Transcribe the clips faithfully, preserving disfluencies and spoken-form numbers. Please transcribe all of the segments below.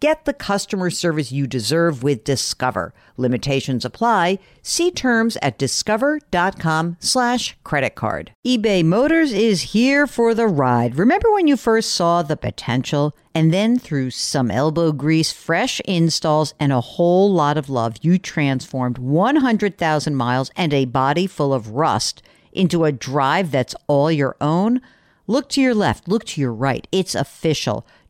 Get the customer service you deserve with Discover. Limitations apply. See terms at discover.com slash credit card. eBay Motors is here for the ride. Remember when you first saw the potential? And then through some elbow grease, fresh installs, and a whole lot of love, you transformed one hundred thousand miles and a body full of rust into a drive that's all your own? Look to your left. Look to your right. It's official.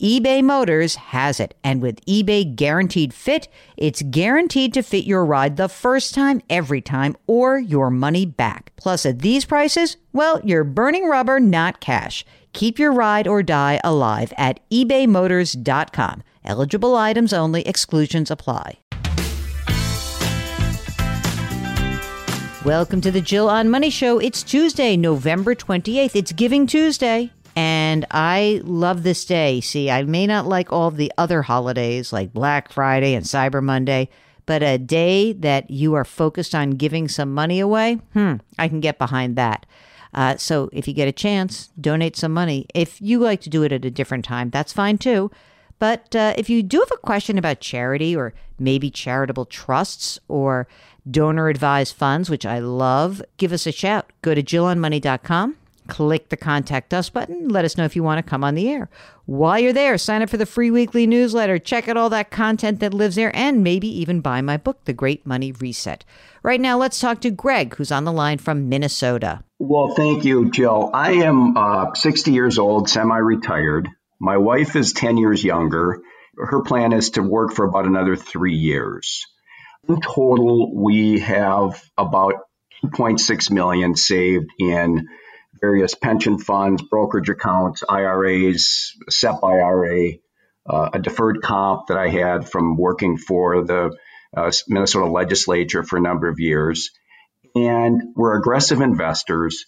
eBay Motors has it. And with eBay Guaranteed Fit, it's guaranteed to fit your ride the first time, every time, or your money back. Plus, at these prices, well, you're burning rubber, not cash. Keep your ride or die alive at ebay motors dot com. Eligible items only. Exclusions apply. Welcome to the Jill on Money Show. It's Tuesday, November twenty-eighth. It's Giving Tuesday. And I love this day. See, I may not like all the other holidays like Black Friday and Cyber Monday, but a day that you are focused on giving some money away, hmm, I can get behind that. Uh, so if you get a chance, donate some money. If you like to do it at a different time, that's fine too. But uh, if you do have a question about charity or maybe charitable trusts or donor-advised funds, which I love, give us a shout. Go to Jill on Money dot com. Click the Contact Us button. Let us know if you want to come on the air. While you're there, sign up for the free weekly newsletter. Check out all that content that lives there and maybe even buy my book, The Great Money Reset. Right now, let's talk to Greg, who's on the line from Minnesota. Well, thank you, Jill. I am uh, sixty years old, semi-retired. My wife is ten years younger. Her plan is to work for about another three years. In total, we have about two point six million dollars saved in various pension funds, brokerage accounts, I R As, S E P I R A, uh, a deferred comp that I had from working for the uh, Minnesota legislature for a number of years. And we're aggressive investors,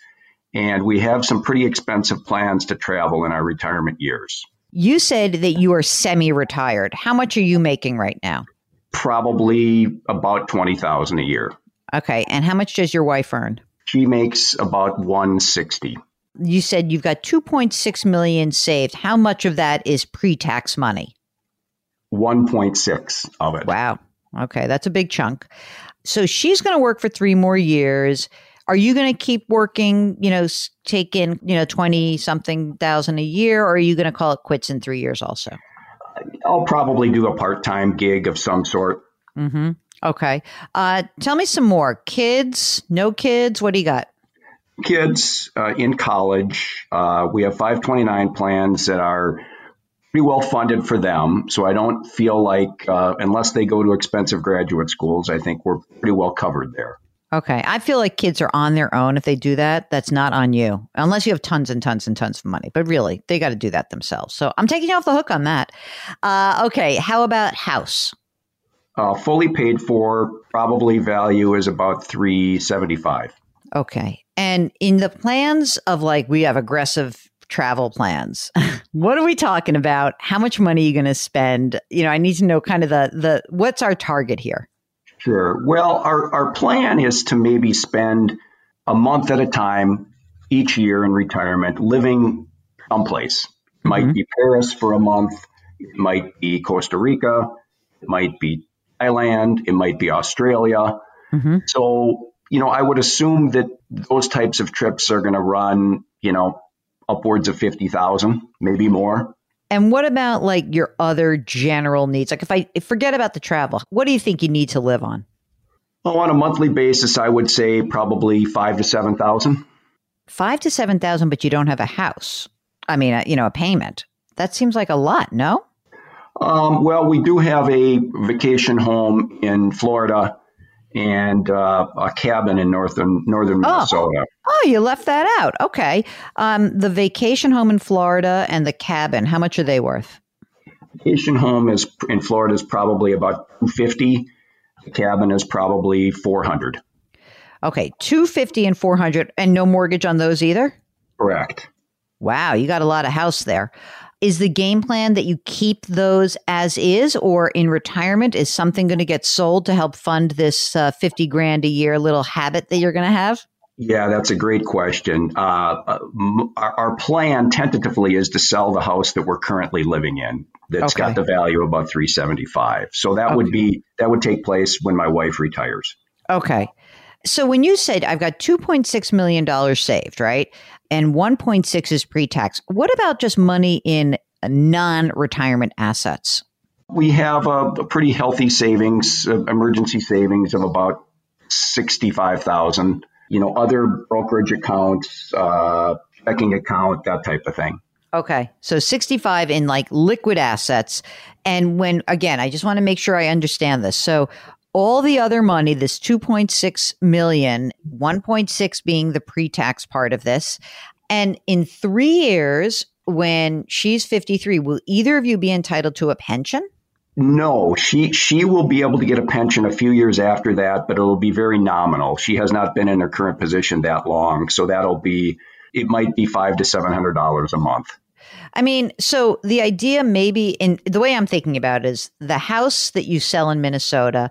and we have some pretty expensive plans to travel in our retirement years. You said that you are semi-retired. How much are you making right now? Probably about twenty thousand dollars a year. Okay. And how much does your wife earn? She makes about one hundred sixty thousand dollars. You said you've got two point six million dollars saved. How much of that is pre-tax money? one point six of it. Wow. Okay, that's a big chunk. So she's going to work for three more years. Are you going to keep working, you know, take in, you know, twenty something thousand a year, or are you going to call it quits in three years also? I'll probably do a part-time gig of some sort. Mm-hmm. Okay. Uh, tell me some more. Kids? No kids? What do you got? Kids uh, in college. Uh, we have five twenty-nine plans that are pretty well funded for them. So I don't feel like, uh, unless they go to expensive graduate schools, I think we're pretty well covered there. Okay. I feel like kids are on their own. If they do that, that's not on you, unless you have tons and tons and tons of money. But really, they got to do that themselves. So I'm taking you off the hook on that. Uh, okay. How about house? Uh, fully paid for, probably value is about three seventy-five. Okay. And in the plans of, like, we have aggressive travel plans, what are we talking about? How much money are you going to spend? You know, I need to know kind of the, the, what's our target here? Sure. Well, our, our plan is to maybe spend a month at a time each year in retirement, living someplace. It might mm-hmm. be Paris for a month. It might be Costa Rica. It might be Thailand, it might be Australia. Mm-hmm. So, you know, I would assume that those types of trips are going to run, you know, upwards of fifty thousand, maybe more. And what about like your other general needs? Like if I forget about the travel, what do you think you need to live on? Oh, on a monthly basis, I would say probably five to seven thousand. Five to seven thousand, but you don't have a house. I mean, a, you know, a payment. That seems like a lot, no? Um, well, we do have a vacation home in Florida and uh, a cabin in northern northern Minnesota. Oh, oh you left that out. Okay. Um, the vacation home in Florida and the cabin, how much are they worth? Vacation home is in Florida is probably about two hundred fifty dollars. The cabin is probably four hundred dollars. Okay, two hundred fifty dollars and four hundred dollars, and no mortgage on those either? Correct. Wow, you got a lot of house there. Is the game plan that you keep those as is, or in retirement, is something going to get sold to help fund this uh, fifty grand a year little habit that you're going to have? Yeah, that's a great question. Uh, our, our plan tentatively is to sell the house that we're currently living in. That's okay. Got the value of about three seventy-five. So that okay. would be that would take place when my wife retires. Okay. So when you said I've got two point six million dollars saved, right? And one point six is pre-tax. What about just money in non-retirement assets? We have a, a pretty healthy savings, uh, emergency savings of about sixty-five thousand dollars. You know, other brokerage accounts, uh, checking account, that type of thing. Okay. So sixty-five in like liquid assets. And when, again, I just want to make sure I understand this. So all the other money, this two point six million, one point six being the pre-tax part of this. And in three years, when she's fifty-three, will either of you be entitled to a pension? No, she she will be able to get a pension a few years after that, but it'll be very nominal. She has not been in her current position that long. So that'll be, it might be five to seven hundred dollars a month. I mean, so the idea maybe in the way I'm thinking about it is the house that you sell in Minnesota,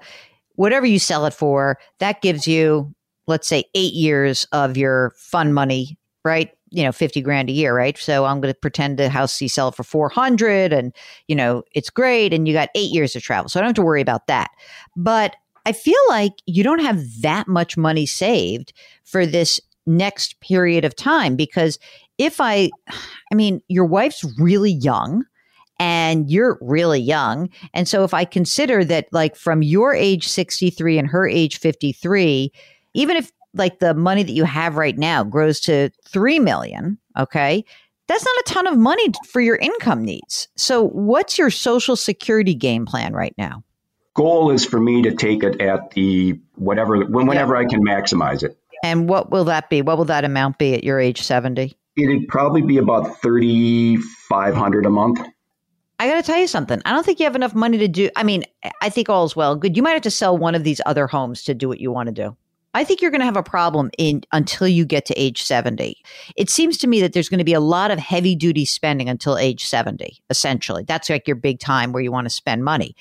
whatever you sell it for, that gives you, let's say, eight years of your fund money, right? You know, fifty grand a year, right? So I'm going to pretend the house you sell for four hundred and, you know, it's great. And you got eight years to travel. So I don't have to worry about that. But I feel like you don't have that much money saved for this next period of time, because if I, I mean, your wife's really young and you're really young. And so if I consider that, like, from your age sixty-three and her age fifty-three, even if like the money that you have right now grows to three million dollars, okay, that's not a ton of money for your income needs. So what's your Social Security game plan right now? Goal is for me to take it at the whatever, whenever yeah. I can maximize it. And what will that be? What will that amount be at your age seventy? It'd probably be about thirty-five hundred dollars a month. I got to tell you something. I don't think you have enough money to do. I mean, I think all's well good. You might have to sell one of these other homes to do what you want to do. I think you're going to have a problem in until you get to age seventy. It seems to me that there's going to be a lot of heavy duty spending until age seventy, essentially. That's like your big time where you want to spend money.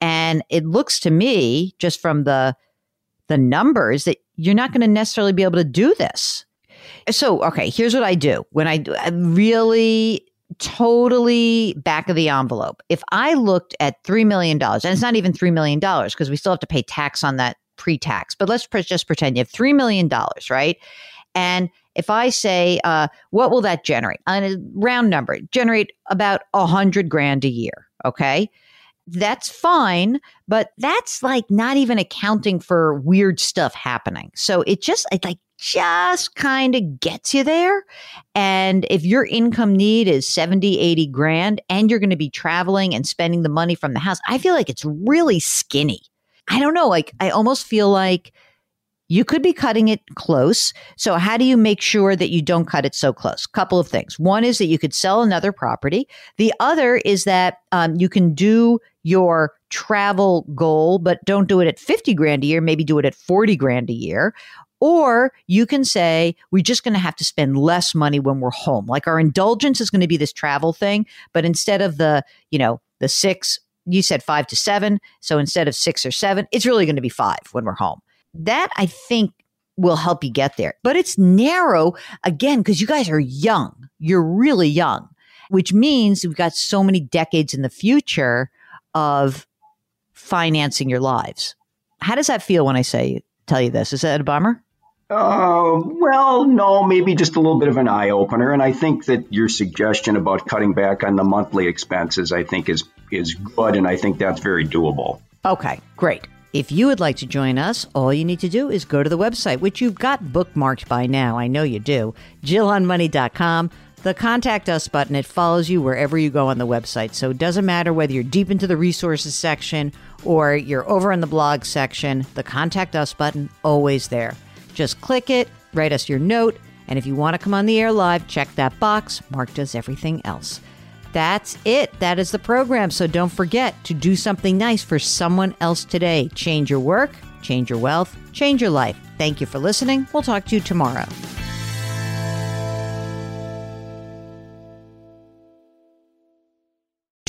And it looks to me, just from the the numbers, that you're not going to necessarily be able to do this. So, okay, here's what I do. When I do, I'm really totally back of the envelope. If I looked at three million dollars, and it's not even three million dollars because we still have to pay tax on that pre-tax, but let's pre- just pretend you have three million dollars, right? And if I say, uh, what will that generate? On a round number, generate about a hundred grand a year. Okay. That's fine, but that's like not even accounting for weird stuff happening. So it just it like just kind of gets you there. And if your income need is seventy, eighty grand, and you're going to be traveling and spending the money from the house, I feel like it's really skinny. I don't know, like I almost feel like you could be cutting it close. So how do you make sure that you don't cut it so close? Couple of things. One is that you could sell another property. The other is that um, you can do your travel goal, but don't do it at fifty grand a year, maybe do it at forty grand a year. Or you can say, we're just going to have to spend less money when we're home. Like our indulgence is going to be this travel thing, but instead of the, you know, the six, you said five to seven. So instead of six or seven, it's really going to be five when we're home. That, I think, will help you get there. But it's narrow, again, because you guys are young. You're really young, which means we've got so many decades in the future of financing your lives. How does that feel when I say tell you this? Is that a bummer? Uh, well, no, maybe just a little bit of an eye opener. And I think that your suggestion about cutting back on the monthly expenses, I think is, is good. And I think that's very doable. Okay, great. If you would like to join us, all you need to do is go to the website, which you've got bookmarked by now. I know you do. Jill on Money dot com. The Contact Us button, it follows you wherever you go on the website. So it doesn't matter whether you're deep into the resources section or you're over in the blog section, the Contact Us button, always there. Just click it, write us your note, and if you want to come on the air live, check that box. Mark does everything else. That's it. That is the program. So don't forget to do something nice for someone else today. Change your work, change your wealth, change your life. Thank you for listening. We'll talk to you tomorrow.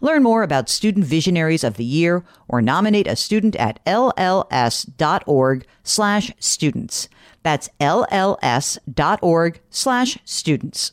Learn more about Student Visionaries of the Year or nominate a student at L L S dot org slash students. That's L L S dot org slash students.